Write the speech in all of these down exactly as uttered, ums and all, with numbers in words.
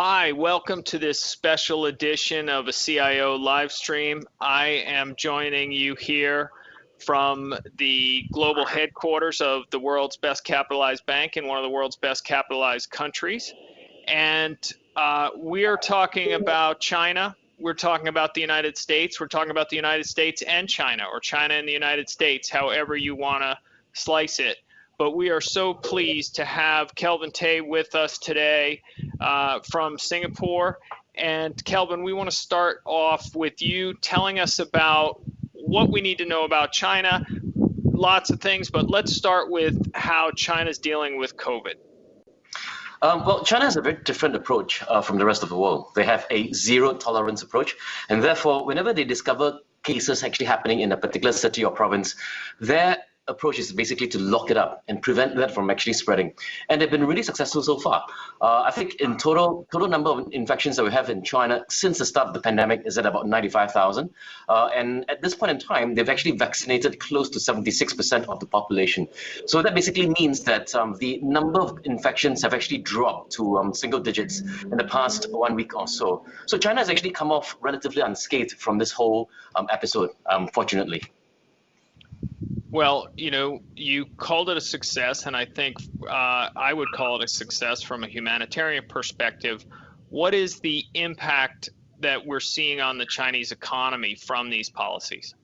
Hi, welcome to this special edition of a C I O live stream. I am joining you here from the global headquarters of the world's best capitalized bank in one of the world's best capitalized countries. And uh, we're talking about China. We're talking about the United States. We're talking about the United States and China, or China and the United States, however you want to slice it. But we are so pleased to have Kelvin Tay with us today uh, from Singapore. And Kelvin, we want to start off with you telling us about what we need to know about China, lots of things, but let's start with how China's dealing with COVID. Um, well, China has a very different approach uh, from the rest of the world. They have a zero tolerance approach, and therefore, whenever they discover cases actually happening in a particular city or province, their approach is basically to lock it up and prevent that from actually spreading. And they've been really successful so far. Uh, I think in total, total number of infections that we have in China since the start of the pandemic is at about ninety-five thousand. Uh, and at this point in time, they've actually vaccinated close to seventy-six percent of the population. So that basically means that um, the number of infections have actually dropped to um, single digits in the past one week or so. So China has actually come off relatively unscathed from this whole um, episode, um, fortunately. Well, you know, you called it a success, and I think uh, I would call it a success from a humanitarian perspective. What is the impact that we're seeing on the Chinese economy from these policies?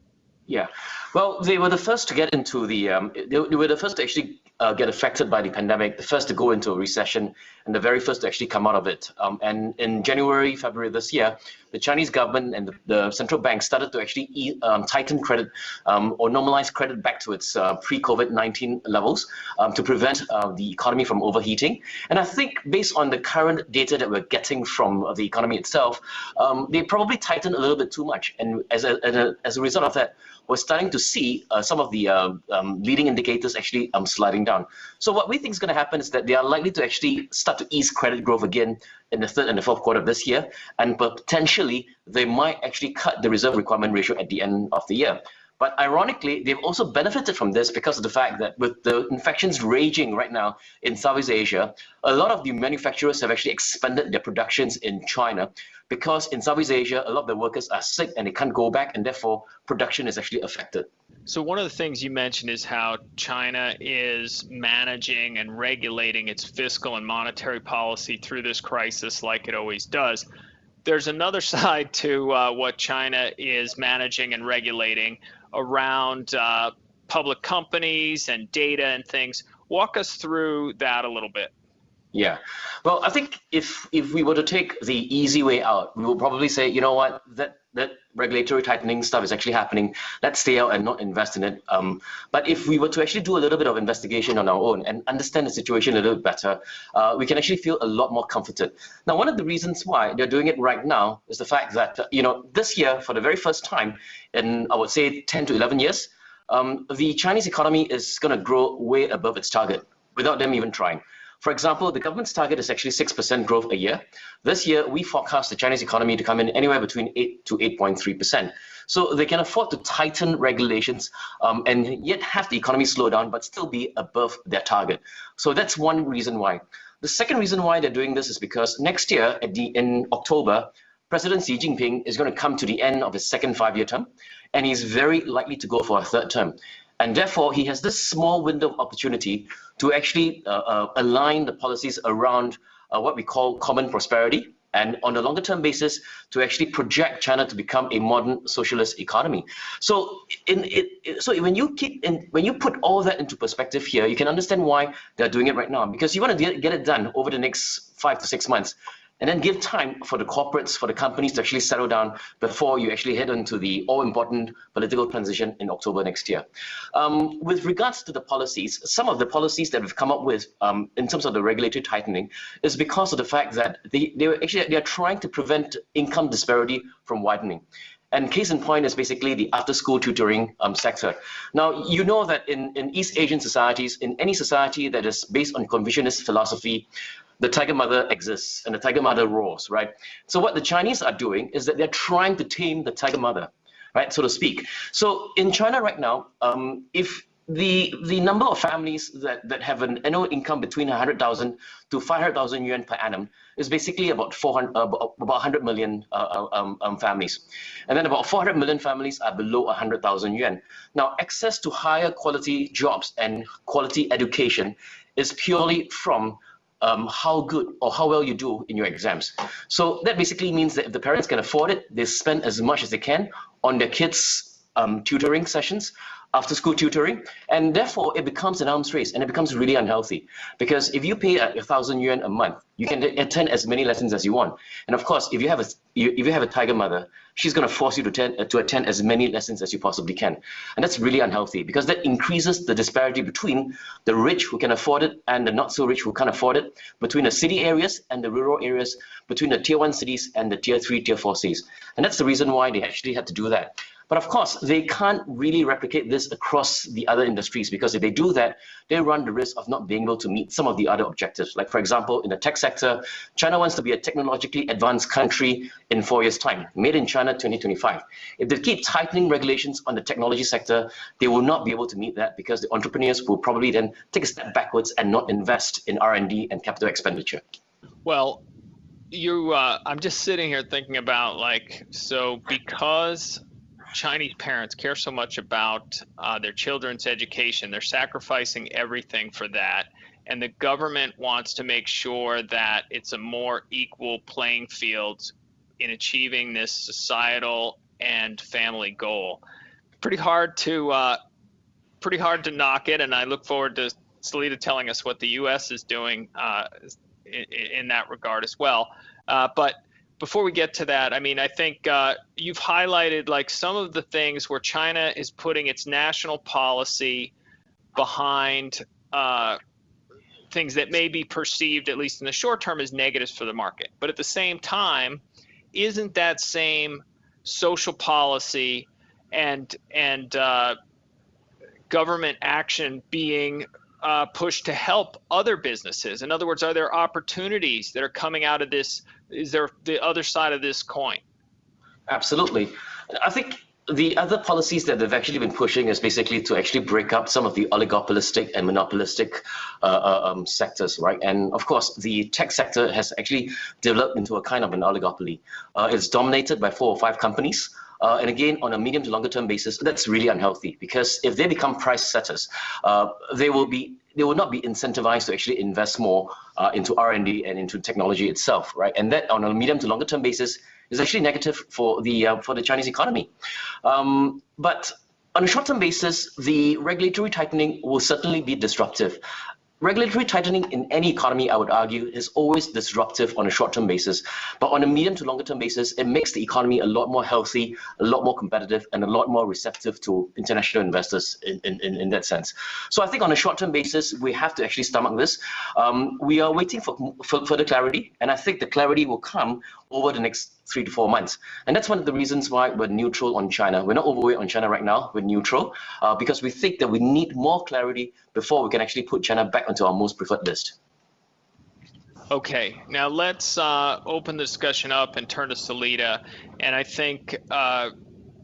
Yeah, well, they were the first to get into the, um, they were the first to actually uh, get affected by the pandemic, the first to go into a recession, and the very first to actually come out of it. Um, and in January, February this year, the Chinese government and the, the central bank started to actually e um, tighten credit um, or normalize credit back to its uh, pre COVID nineteen levels um, to prevent uh, the economy from overheating. And I think based on the current data that we're getting from the economy itself, um, they probably tightened a little bit too much. And as a, as a, as a result of that, we're starting to see uh, some of the uh, um, leading indicators actually um, sliding down. So what we think is going to happen is that they are likely to actually start to ease credit growth again in the third and the fourth quarter of this year, and potentially they might actually cut the reserve requirement ratio at the end of the year. But ironically, they've also benefited from this because of the fact that with the infections raging right now in Southeast Asia, a lot of the manufacturers have actually expanded their productions in China, because in Southeast Asia, a lot of the workers are sick and they can't go back, and therefore production is actually affected. So one of the things you mentioned is how China is managing and regulating its fiscal and monetary policy through this crisis like it always does. There's another side to uh, what China is managing and regulating around uh, public companies and data and things. Walk us through that a little bit. Yeah, well, I think if if we were to take the easy way out, we will probably say, you know what, that that regulatory tightening stuff is actually happening. Let's stay out and not invest in it. Um, but if we were to actually do a little bit of investigation on our own and understand the situation a little better, uh, we can actually feel a lot more comforted. Now, one of the reasons why they're doing it right now is the fact that, you know, this year, for the very first time in, I would say, ten to eleven years, um, the Chinese economy is going to grow way above its target without them even trying. For example, the government's target is actually six percent growth a year. This year, we forecast the Chinese economy to come in anywhere between eight to eight point three percent. So they can afford to tighten regulations um, and yet have the economy slow down, but still be above their target. So that's one reason why. The second reason why they're doing this is because next year, at the, in October, President Xi Jinping is going to come to the end of his second five-year term, and he's very likely to go for a third term. And therefore, he has this small window of opportunity to actually uh, uh, align the policies around uh, what we call common prosperity, and on a longer term basis, to actually project China to become a modern socialist economy. So, in, it, so when you keep in, when you put all that into perspective here, you can understand why they're doing it right now, because you want to get it done over the next five to six months. And then give time for the corporates, for the companies to actually settle down before you actually head into the all-important political transition in October next year. Um, with regards to the policies, some of the policies that we've come up with um, in terms of the regulatory tightening is because of the fact that they, they were actually they are trying to prevent income disparity from widening. And case in point is basically the after-school tutoring um, sector. Now, you know that in, in East Asian societies, in any society that is based on Confucianist philosophy, the tiger mother exists and the tiger mother roars, right? So what the Chinese are doing is that they're trying to tame the tiger mother, right, so to speak. So in China right now, um, if the the number of families that, that have an annual income between one hundred thousand to five hundred thousand yuan per annum is basically about four hundred, uh, about one hundred million uh, um, um, families. And then about four hundred million families are below one hundred thousand yuan. Now, access to higher quality jobs and quality education is purely from Um, how good or how well you do in your exams. So that basically means that if the parents can afford it, they spend as much as they can on their kids' um, tutoring sessions, after school tutoring, and therefore it becomes an arms race and it becomes really unhealthy. Because if you pay a thousand yuan a month, you can attend as many lessons as you want. And of course, if you have a if you have a tiger mother, she's going to force you to attend to attend as many lessons as you possibly can, and that's really unhealthy because that increases the disparity between the rich who can afford it and the not so rich who can't afford it, between the city areas and the rural areas, between the tier one cities and the tier three, tier four cities, and that's the reason why they actually had to do that. But of course, they can't really replicate this across the other industries because if they do that, they run the risk of not being able to meet some of the other objectives. Like, for example, in the tech sector, China wants to be a technologically advanced country in four years' time, made in China twenty twenty-five. If they keep tightening regulations on the technology sector, they will not be able to meet that because the entrepreneurs will probably then take a step backwards and not invest in R and D and capital expenditure. Well, you, uh, I'm just sitting here thinking about, like, so because Chinese parents care so much about uh, their children's education, they're sacrificing everything for that. And the government wants to make sure that it's a more equal playing field in achieving this societal and family goal. Pretty hard to, uh, pretty hard to knock it. And I look forward to Salita telling us what the U S is doing uh, in, in that regard as well. Uh, but before we get to that, I mean, I think uh, you've highlighted like some of the things where China is putting its national policy behind uh, things that may be perceived, at least in the short term, as negatives for the market. But at the same time, isn't that same social policy and, and uh, government action being uh, pushed to help other businesses? In other words, are there opportunities that are coming out of this? Is there the other side of this coin? Absolutely. I think the other policies that they've actually been pushing is basically to actually break up some of the oligopolistic and monopolistic uh, um, sectors, right? And of course, the tech sector has actually developed into a kind of an oligopoly. Uh, it's dominated by four or five companies. Uh, and again, on a medium to longer term basis, that's really unhealthy because if they become price setters, uh, they will be they will not be incentivized to actually invest more uh, into R and D and into technology itself, right? And that, on a medium to longer term basis, is actually negative for the uh, for the Chinese economy. Um, but on a short term basis, the regulatory tightening will certainly be disruptive. Regulatory tightening in any economy, I would argue, is always disruptive on a short-term basis. But on a medium to longer-term basis, it makes the economy a lot more healthy, a lot more competitive, and a lot more receptive to international investors in, in, in that sense. So I think on a short-term basis, we have to actually stomach this. Um, we are waiting for, for further clarity, and I think the clarity will come over the next three to four months. And that's one of the reasons why we're neutral on China. We're not overweight on China right now, we're neutral, uh, because we think that we need more clarity before we can actually put China back onto our most preferred list. Okay, now let's uh, open the discussion up and turn to Salita. And I think, uh,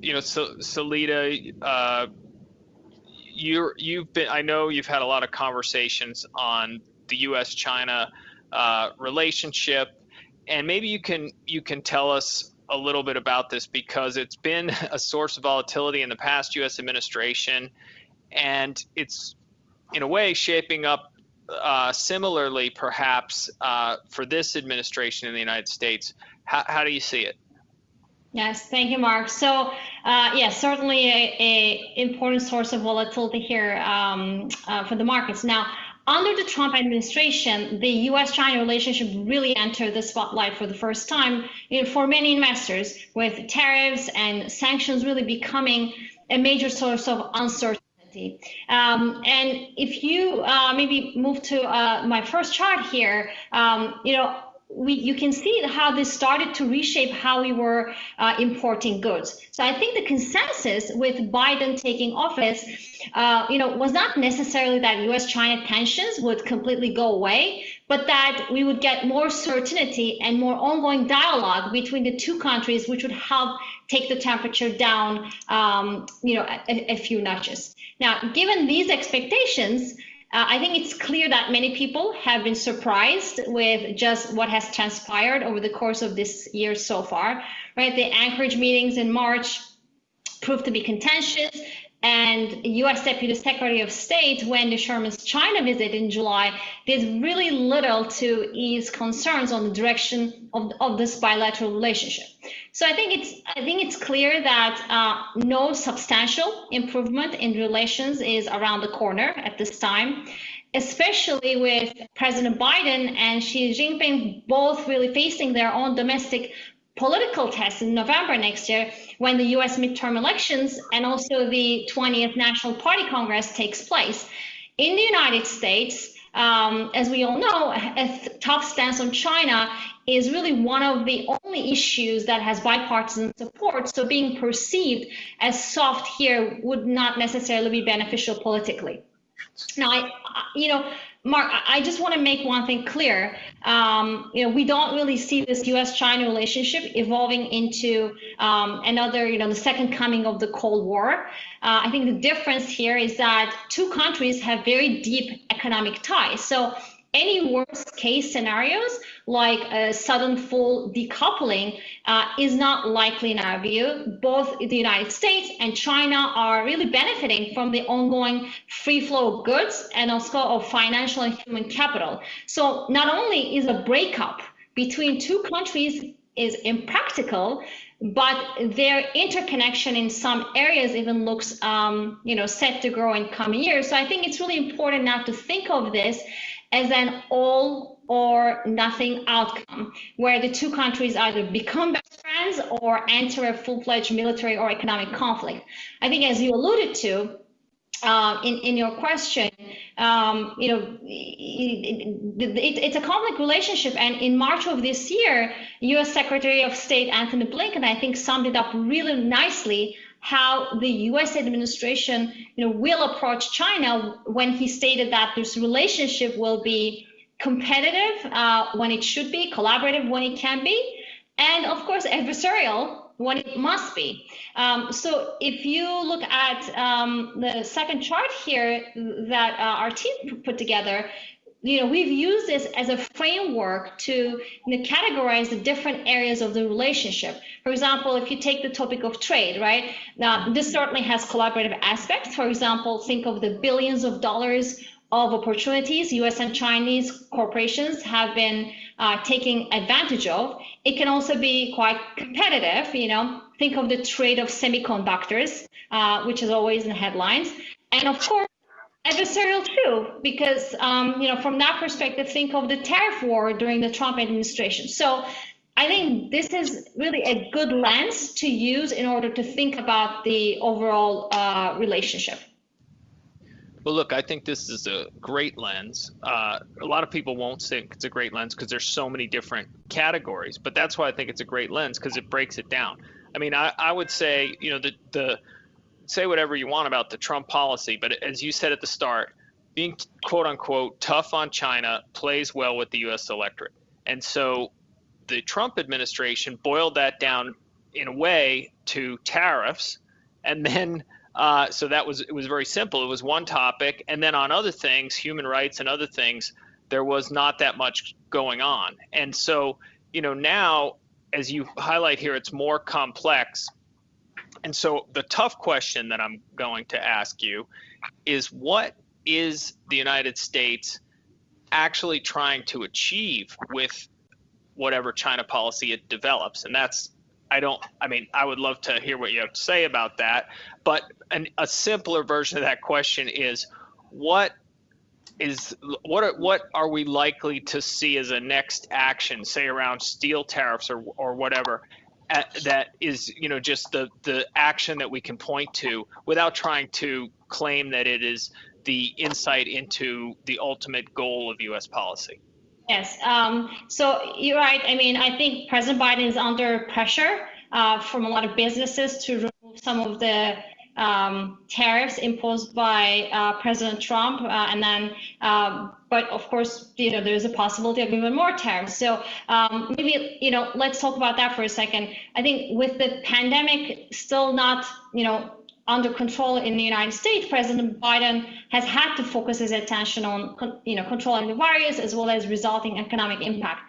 you know, so, Salita, uh, you're, you've been, I know you've had a lot of conversations on the U S China uh, relationship. And maybe you can you can tell us a little bit about this because it's been a source of volatility in the past U S administration, and it's in a way shaping up uh, similarly, perhaps uh, for this administration in the United States. How, how do you see it? Yes, thank you, Mark. So, uh, yeah, certainly a, a important source of volatility here um, uh, for the markets now. Under the Trump administration, the U S China relationship really entered the spotlight for the first time for many investors, with tariffs and sanctions really becoming a major source of uncertainty. Um, and if you uh, maybe move to uh, my first chart here, um, you know, we, you can see how this started to reshape how we were uh, importing goods. So I think the consensus with Biden taking office, uh, you know, was not necessarily that U S China tensions would completely go away, but that we would get more certainty and more ongoing dialogue between the two countries, which would help take the temperature down, um, you know, a, a few notches. Now, given these expectations, Uh, I think it's clear that many people have been surprised with just what has transpired over the course of this year so far, right? The Anchorage meetings in March proved to be contentious, and U S Deputy Secretary of State Wendy Sherman's China visit in July did really little to ease concerns on the direction of, of this bilateral relationship. So I think it's I think it's clear that uh, no substantial improvement in relations is around the corner at this time, especially with President Biden and Xi Jinping both really facing their own domestic political test in November next year, when the U S midterm elections and also the twentieth National Party Congress takes place. In the United States, um, as we all know, a tough stance on China is really one of the only issues that has bipartisan support. So being perceived as soft here would not necessarily be beneficial politically. Now, I, you know, Mark, I just want to make one thing clear. Um, you know, we don't really see this U S China relationship evolving into um, another, you know, the second coming of the Cold War. Uh, I think the difference here is that two countries have very deep economic ties. So any worst case scenarios, like a sudden full decoupling, uh, is not likely in our view. Both the United States and China are really benefiting from the ongoing free flow of goods and also of financial and human capital. So not only is a breakup between two countries is impractical, but their interconnection in some areas even looks um, you know, set to grow in coming years. So I think it's really important not to think of this as an all or nothing outcome, where the two countries either become best friends or enter a full-fledged military or economic conflict. I think, as you alluded to uh, in, in your question, um, you know, it, it, it's a complex relationship. And in March of this year, U S Secretary of State Anthony Blinken, I think, summed it up really nicely how the U S administration, you know, will approach China when he stated that this relationship will be competitive uh, when it should be, collaborative when it can be, and of course adversarial when it must be. Um, so if you look at um, the second chart here that uh, our team put together, you know, we've used this as a framework to, you know, categorize the different areas of the relationship. For example, if you take the topic of trade, right? Now, this certainly has collaborative aspects. For example, think of the billions of dollars of opportunities U S and Chinese corporations have been uh, taking advantage of. It can also be quite competitive, you know. Think of the trade of semiconductors, uh, which is always in the headlines. And of course, adversarial too, because um, you know, from that perspective, think of the tariff war during the Trump administration. So I think this is really a good lens to use in order to think about the overall uh, relationship. Well, look, I think this is a great lens. Uh, a lot of people won't think it's a great lens because there's so many different categories, but that's why I think it's a great lens, because it breaks it down. I mean, I, I would say, you know, the, the say whatever you want about the Trump policy, but as you said at the start, being quote unquote tough on China plays well with the U S electorate. And so the Trump administration boiled that down in a way to tariffs. And then, uh, so that was, it was very simple. It was one topic. And then on other things, human rights and other things, there was not that much going on. And so, you know, now, as you highlight here, it's more complex. And so the tough question that I'm going to ask you is, what is the United States actually trying to achieve with whatever China policy it develops? And that's, I don't, I mean, I would love to hear what you have to say about that. But an, a simpler version of that question is, what is, what are, what are we likely to see as a next action, say around steel tariffs or, or whatever? That is, you know, just the, the action that we can point to without trying to claim that it is the insight into the ultimate goal of U S policy. Yes. Um, so you're right. I mean, I think President Biden is under pressure uh, from a lot of businesses to remove some of the um, tariffs imposed by uh, President Trump, uh, and then, um, but of course, you know, there's a possibility of even more tariffs. So um, maybe, you know, let's talk about that for a second. I think with the pandemic still not, you know, under control in the United States, President Biden has had to focus his attention on, you know, controlling the virus as well as resulting economic impact.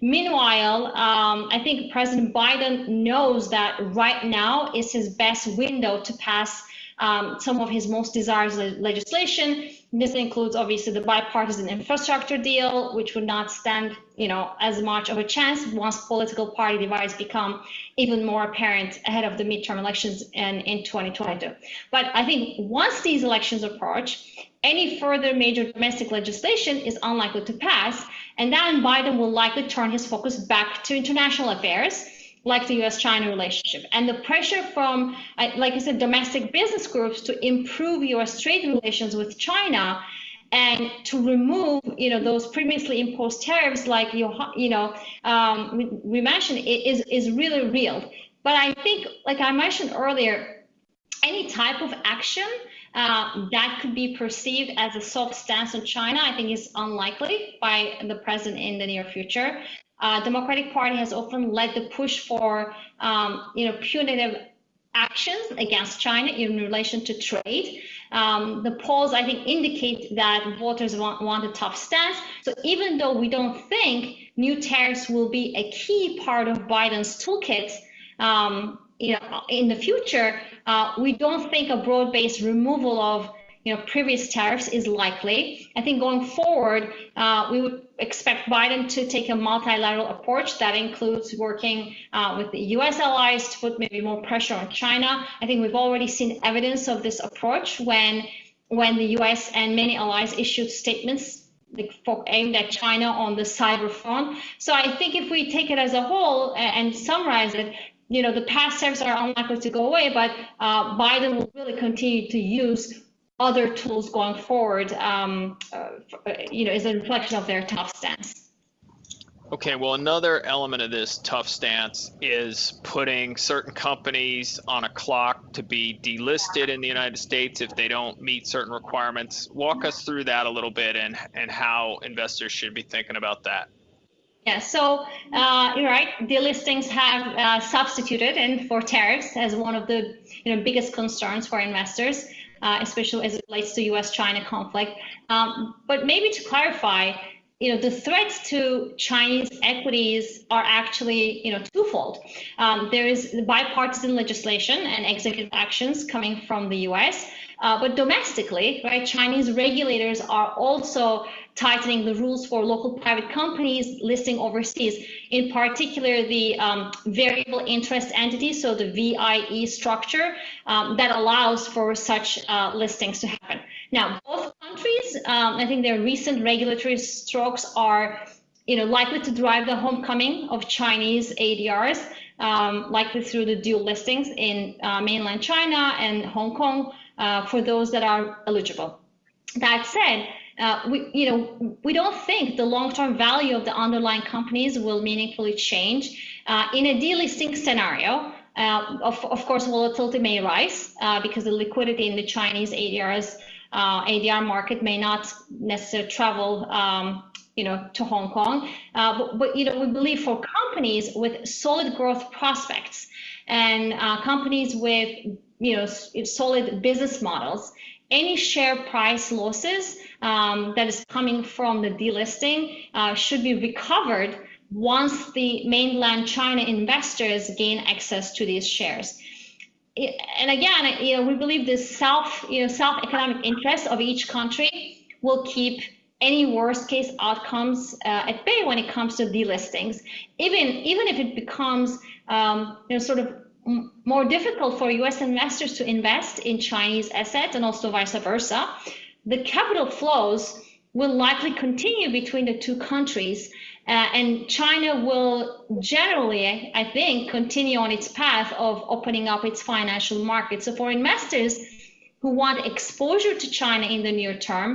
Meanwhile, um, I think President Biden knows that right now is his best window to pass um, some of his most desired legislation. This includes obviously the bipartisan infrastructure deal, which would not stand, you know, as much of a chance once political party divides become even more apparent ahead of the midterm elections and in twenty twenty-two. But I think once these elections approach, any further major domestic legislation is unlikely to pass, and then Biden will likely turn his focus back to international affairs, like the U S China relationship. And the pressure from, like I said, domestic business groups to improve U S trade relations with China and to remove, you know, those previously imposed tariffs, like you, you know, um, we, we mentioned, is is really real. But I think, like I mentioned earlier, any type of action Uh, that could be perceived as a soft stance on China, I think, is unlikely by the president in the near future. Uh, Democratic Party has often led the push for, um, you know, punitive actions against China in relation to trade. Um, the polls, I think, indicate that voters want, want a tough stance. So even though we don't think new tariffs will be a key part of Biden's toolkit, um, you know, in the future, uh, we don't think a broad-based removal of, you know, previous tariffs is likely. I think going forward, uh, we would expect Biden to take a multilateral approach that includes working uh, with the U S allies to put maybe more pressure on China. I think we've already seen evidence of this approach when, when the U S and many allies issued statements aimed at China on the cyber front. So I think if we take it as a whole and summarize it, you know, the past tariffs are unlikely to go away, but uh, Biden will really continue to use other tools going forward, um, uh, you know, is a reflection of their tough stance. Okay, well, another element of this tough stance is putting certain companies on a clock to be delisted in the United States if they don't meet certain requirements. Walk us through that a little bit and, and how investors should be thinking about that. Yeah, so uh, you're right, delistings have uh, substituted in for tariffs as one of the, you know, biggest concerns for investors, uh, especially as it relates to U S China conflict. Um, but maybe to clarify, you know, the threats to Chinese equities are actually, you know, twofold. Um, there is bipartisan legislation and executive actions coming from the U S, uh, but domestically, right, Chinese regulators are also tightening the rules for local private companies listing overseas, in particular the um, variable interest entity, so the V I E structure um, that allows for such uh, listings to happen. Now, both countries, um, I think their recent regulatory strokes are, you know, likely to drive the homecoming of Chinese A D Rs, um, likely through the dual listings in uh, mainland China and Hong Kong uh, for those that are eligible. That said, Uh, we, you know, we don't think the long-term value of the underlying companies will meaningfully change. Uh, in a delisting scenario, uh, of, of course, volatility may rise uh, because the liquidity in the Chinese A D Rs, uh, A D R market may not necessarily travel, um, you know, to Hong Kong. Uh, but, but, you know, we believe for companies with solid growth prospects and uh, companies with, you know, solid business models, any share price losses um, that is coming from the delisting uh, should be recovered once the mainland China investors gain access to these shares. And again, you know, we believe the self, you know, self-economic interests of each country will keep any worst-case outcomes uh, at bay when it comes to delistings, even even if it becomes um, you know, sort of more difficult for U S investors to invest in Chinese assets and also vice versa. The capital flows will likely continue between the two countries, uh, and China will generally, I think, continue on its path of opening up its financial markets. So for investors who want exposure to China in the near term,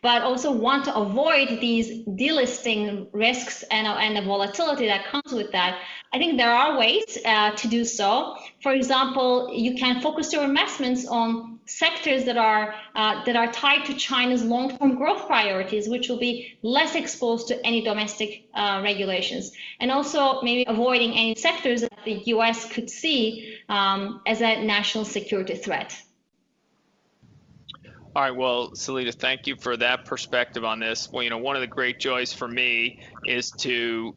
but also want to avoid these delisting risks and, and the volatility that comes with that, I think there are ways uh, to do so. For example, you can focus your investments on sectors that are uh, that are tied to China's long-term growth priorities, which will be less exposed to any domestic uh, regulations, and also maybe avoiding any sectors that the U S could see um, as a national security threat. All right, well, Salita, thank you for that perspective on this. Well, you know, one of the great joys for me is to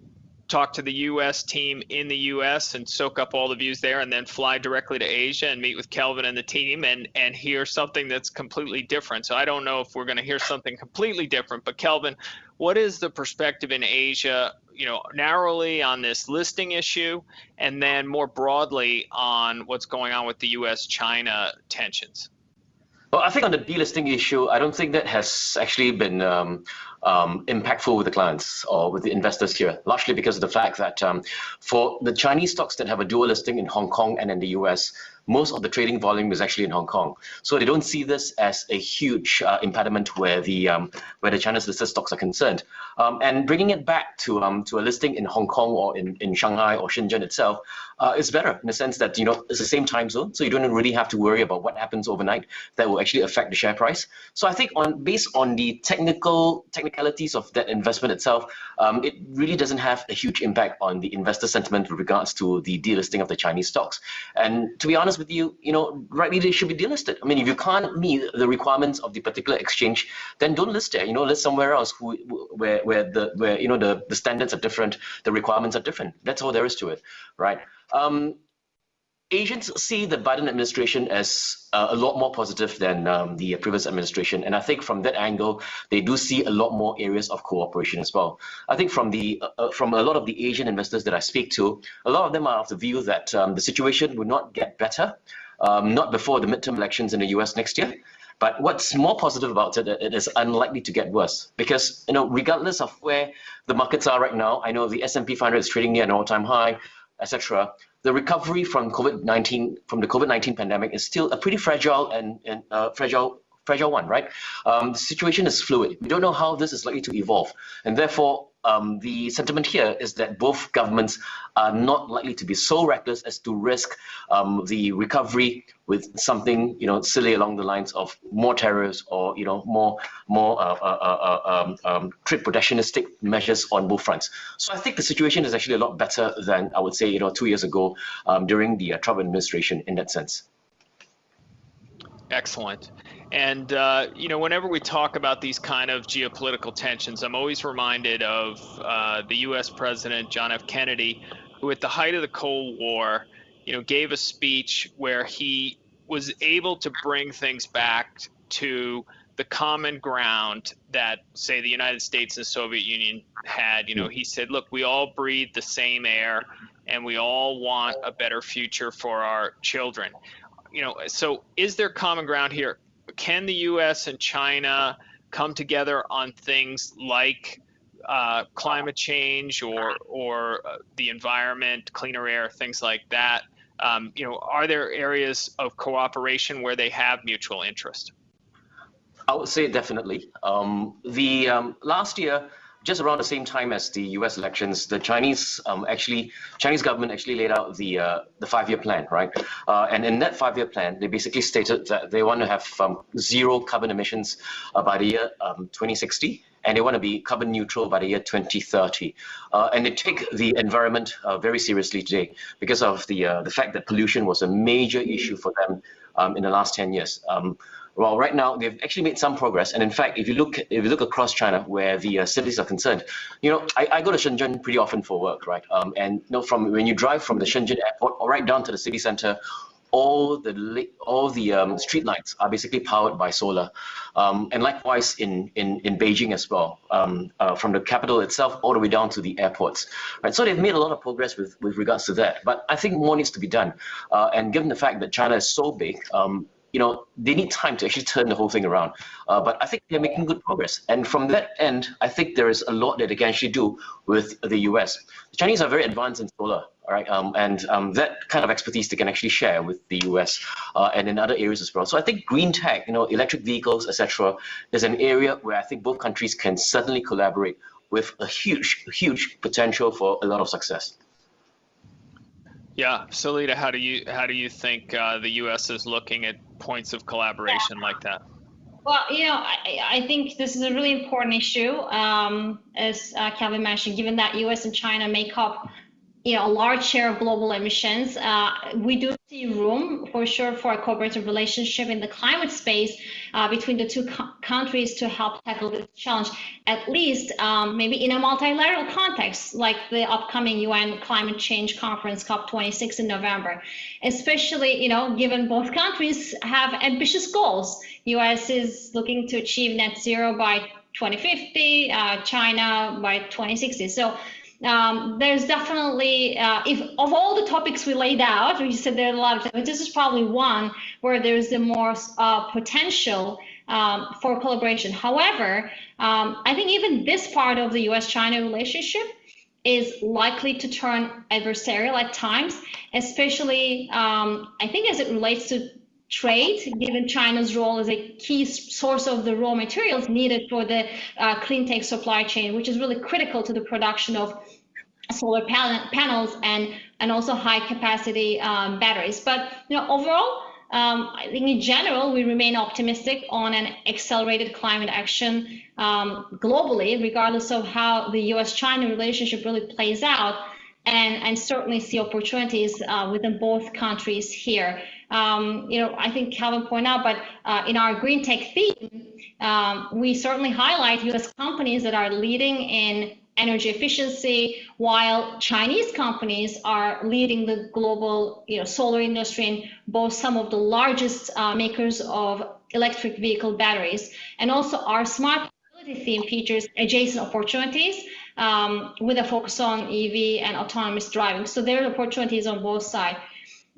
talk to the U S team in the U S and soak up all the views there, and then fly directly to Asia and meet with Kelvin and the team and, and hear something that's completely different. So I don't know if we're going to hear something completely different, but Kelvin, what is the perspective in Asia, you know, narrowly on this listing issue, and then more broadly on what's going on with the U S China tensions? Well, I think on the delisting issue, I don't think that has actually been um, um, impactful with the clients or with the investors here, largely because of the fact that um, for the Chinese stocks that have a dual listing in Hong Kong and in the U S, most of the trading volume is actually in Hong Kong. So they don't see this as a huge uh, impediment where the um, where the China's listed stocks are concerned. Um, and bringing it back to um, to a listing in Hong Kong or in, in Shanghai or Shenzhen itself uh, is better in the sense that, you know, it's the same time zone, so you don't really have to worry about what happens overnight that will actually affect the share price. So I think on based on the technical technicalities of that investment itself, um, it really doesn't have a huge impact on the investor sentiment with regards to the delisting of the Chinese stocks. And to be honest with you, you know, rightly they should be delisted. I mean, if you can't meet the requirements of the particular exchange, then don't list there. You know, list somewhere else who, where, where the, where you know the the standards are different, the requirements are different. That's all there is to it, right? Um, Asians see the Biden administration as uh, a lot more positive than um, the previous administration, and I think from that angle, they do see a lot more areas of cooperation as well. I think from the uh, from a lot of the Asian investors that I speak to, a lot of them are of the view that um, the situation would not get better, um, not before the midterm elections in the U S next year. But what's more positive about it, it is unlikely to get worse because, you know, regardless of where the markets are right now, I know the S and P five hundred is trading near an all-time high, et cetera. The recovery from COVID nineteen, from the COVID nineteen pandemic, is still a pretty fragile and, and uh, fragile, fragile one, right? Um, the situation is fluid. We don't know how this is likely to evolve, and therefore, um, the sentiment here is that both governments are not likely to be so reckless as to risk um, the recovery with something, you know, silly along the lines of more tariffs or, you know, more more uh, uh, uh, um, um, trade protectionistic measures on both fronts. So I think the situation is actually a lot better than, I would say, you know, two years ago um, during the uh, Trump administration in that sense. Excellent. And, uh, you know, whenever we talk about these kind of geopolitical tensions, I'm always reminded of uh, the U S President John F. Kennedy, who at the height of the Cold War, you know, gave a speech where he was able to bring things back to the common ground that, say, the United States and Soviet Union had. You know, he said, look, we all breathe the same air and we all want a better future for our children. You know, so is there common ground here? Can the U S and China come together on things like uh, climate change or or the environment, cleaner air, things like that? Um, you know, are there areas of cooperation where they have mutual interest? I would say definitely. Um, the um, last year, just around the same time as the U S elections, the Chinese um, actually Chinese government actually laid out the uh, the five-year plan, right? Uh, and in that five-year plan, they basically stated that they want to have um, zero carbon emissions uh, by the year um, twenty sixty. And they want to be carbon neutral by the year twenty thirty. Uh, and they take the environment uh, very seriously today because of the uh, the fact that pollution was a major issue for them um, in the last ten years. Um, well, right now they've actually made some progress. And in fact, if you look if you look across China where the uh, cities are concerned, you know, I, I go to Shenzhen pretty often for work, right? Um, and you know, from when you drive from the Shenzhen airport or right down to the city center, all the all the um, street lights are basically powered by solar, um, and likewise in in in Beijing as well, um, uh, from the capital itself all the way down to the airports. Right, so they've made a lot of progress with with regards to that. But I think more needs to be done, uh, and given the fact that China is so big, um, you know, they need time to actually turn the whole thing around. Uh, but I think they're making good progress, and from that end, I think there is a lot that they can actually do with the U S. The Chinese are very advanced in solar. All right, um, and um, that kind of expertise they can actually share with the U S uh, and in other areas as well. So I think green tech, you know, electric vehicles, et cetera, is an area where I think both countries can certainly collaborate with a huge, huge potential for a lot of success. Yeah, so Lita, how do you how do you think uh, the U S is looking at points of collaboration yeah. like that? Well, you know, I, I think this is a really important issue, um, as uh, Kelvin mentioned. Given that U S and China make up, you know, a large share of global emissions, uh, we do see room for sure for a cooperative relationship in the climate space uh, between the two co countries to help tackle this challenge. At least, um, maybe in a multilateral context, like the upcoming U N Climate Change Conference COP twenty-six in November. Especially, you know, given both countries have ambitious goals. U S is looking to achieve net zero by twenty fifty, uh, China by twenty sixty. So um, there's definitely, uh, if of all the topics we laid out, we said there are a lot of them, but this is probably one where there's the more uh, potential um, for collaboration. However, um, I think even this part of the U S China relationship is likely to turn adversarial at times, especially, um, I think, as it relates to trade, given China's role as a key source of the raw materials needed for the uh, clean tech supply chain, which is really critical to the production of solar panels and, and also high capacity um, batteries. But you know, overall, um, I think in general, we remain optimistic on an accelerated climate action um, globally, regardless of how the U S China relationship really plays out, and, and certainly see opportunities uh, within both countries here. Um, you know, I think Kelvin pointed out, but uh, in our green tech theme, um, we certainly highlight U S companies that are leading in energy efficiency, while Chinese companies are leading the global, you know, solar industry in both some of the largest uh, makers of electric vehicle batteries. And also our smart mobility theme features adjacent opportunities um, with a focus on E V and autonomous driving. So there are opportunities on both sides.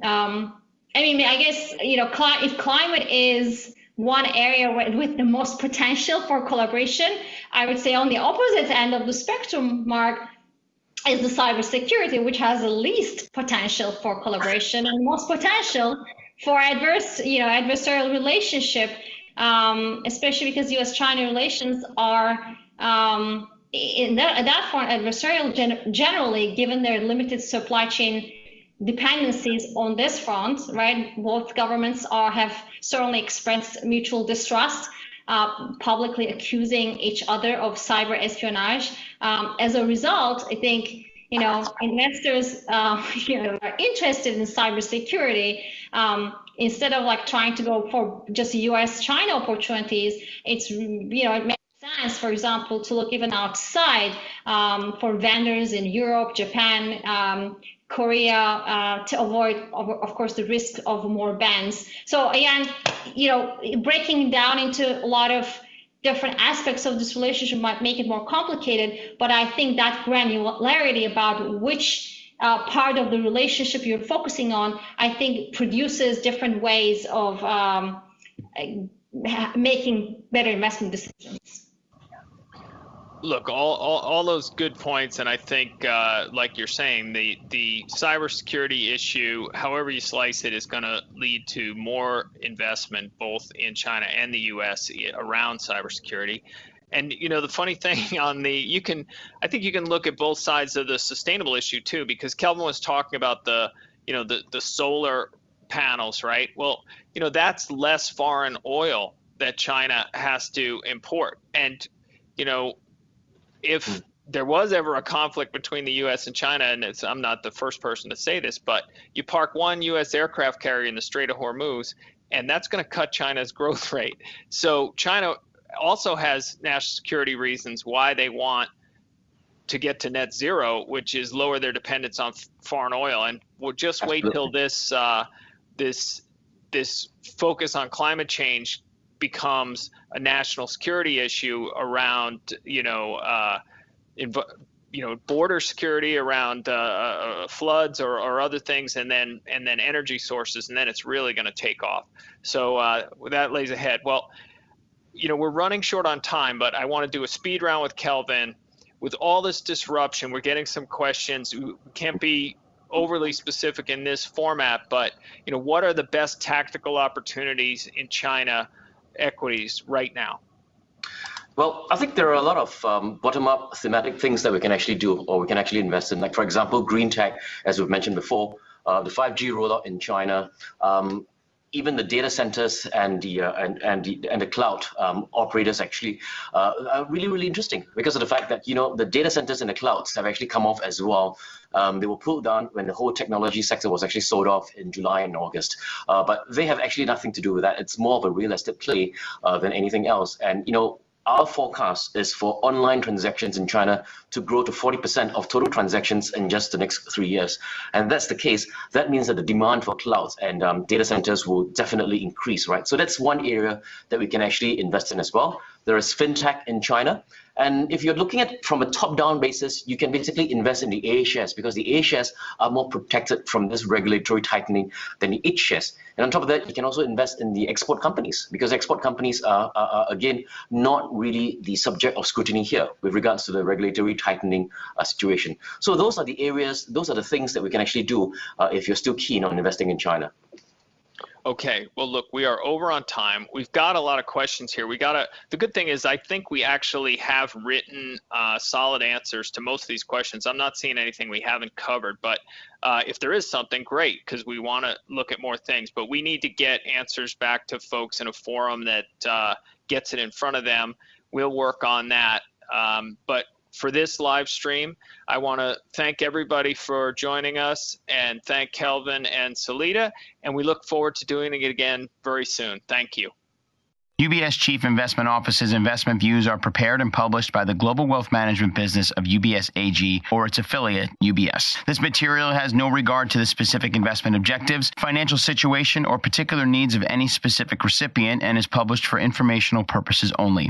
Um, I mean, I guess, you know, if climate is one area with the most potential for collaboration, I would say on the opposite end of the spectrum, Mark, is the cybersecurity, which has the least potential for collaboration and most potential for adverse, you know, adversarial relationship, um, especially because U S China relations are um, in that, that form adversarial gen generally, given their limited supply chain dependencies on this front, right? Both governments are have certainly expressed mutual distrust, uh, publicly accusing each other of cyber espionage. Um, as a result, I think, you know, investors uh, you know, are interested in cybersecurity. Um, instead of like trying to go for just U S China opportunities, it's, you know, it makes sense, for example, to look even outside um, for vendors in Europe, Japan, um, Korea, uh, to avoid, of, of course, the risk of more bans. So again, you know, breaking down into a lot of different aspects of this relationship might make it more complicated, but I think that granularity about which uh, part of the relationship you're focusing on, I think produces different ways of um, making better investment decisions. Look, all, all, all those good points, and I think, uh, like you're saying, the, the cybersecurity issue, however you slice it, is going to lead to more investment both in China and the U S around cybersecurity. And, you know, the funny thing on the, you can, I think you can look at both sides of the sustainable issue too, because Kelvin was talking about the, you know, the, the solar panels, right? Well, you know, that's less foreign oil that China has to import. And, you know, if there was ever a conflict between the U S and China, and it's, I'm not the first person to say this, but you park one U S aircraft carrier in the Strait of Hormuz, and that's going to cut China's growth rate. So China also has national security reasons why they want to get to net zero, which is lower their dependence on foreign oil. And we'll just Absolutely. wait till this, uh, this, this focus on climate change becomes a national security issue around, you know, uh, inv you know, border security around uh, uh, floods or, or other things, and then and then energy sources, and then it's really going to take off. So uh, that lays ahead. Well, you know, we're running short on time, but I want to do a speed round with Kelvin. With all this disruption, we're getting some questions. We can't be overly specific in this format, but you know, what are the best tactical opportunities in China equities right now? Well, I think there are a lot of um, bottom-up thematic things that we can actually do, or we can actually invest in, like, for example, green tech, as we've mentioned before. uh, the five G rollout in China, um, even the data centers and the uh, and and the, and the cloud um, operators actually uh, are really really interesting because of the fact that you know the data centers and the clouds have actually come off as well. Um, they were pulled down when the whole technology sector was actually sold off in July and August. Uh, but they have actually nothing to do with that. It's more of a real estate play uh, than anything else. And you know. Our forecast is for online transactions in China to grow to forty percent of total transactions in just the next three years. And that's the case. That means that the demand for clouds and um, data centers will definitely increase, right? So that's one area that we can actually invest in as well. There is fintech in China. And if you're looking at from a top-down basis, you can basically invest in the A shares because the A shares are more protected from this regulatory tightening than the H shares. And on top of that, you can also invest in the export companies because export companies are, are, are again, not really the subject of scrutiny here with regards to the regulatory tightening uh, situation. So those are the areas, those are the things that we can actually do uh, if you're still keen on investing in China. Okay, well, look, we are over on time. We've got a lot of questions here. We got to, the good thing is I think we actually have written uh, solid answers to most of these questions. I'm not seeing anything we haven't covered, but uh, if there is something, great, because we want to look at more things. But we need to get answers back to folks in a forum that uh, gets it in front of them. We'll work on that. Um, but for this live stream, I want to thank everybody for joining us and thank Kelvin and Salita, and we look forward to doing it again very soon. Thank you. U B S Chief Investment Office's investment views are prepared and published by the global wealth management business of U B S A G or its affiliate, U B S. This material has no regard to the specific investment objectives, financial situation, or particular needs of any specific recipient and is published for informational purposes only.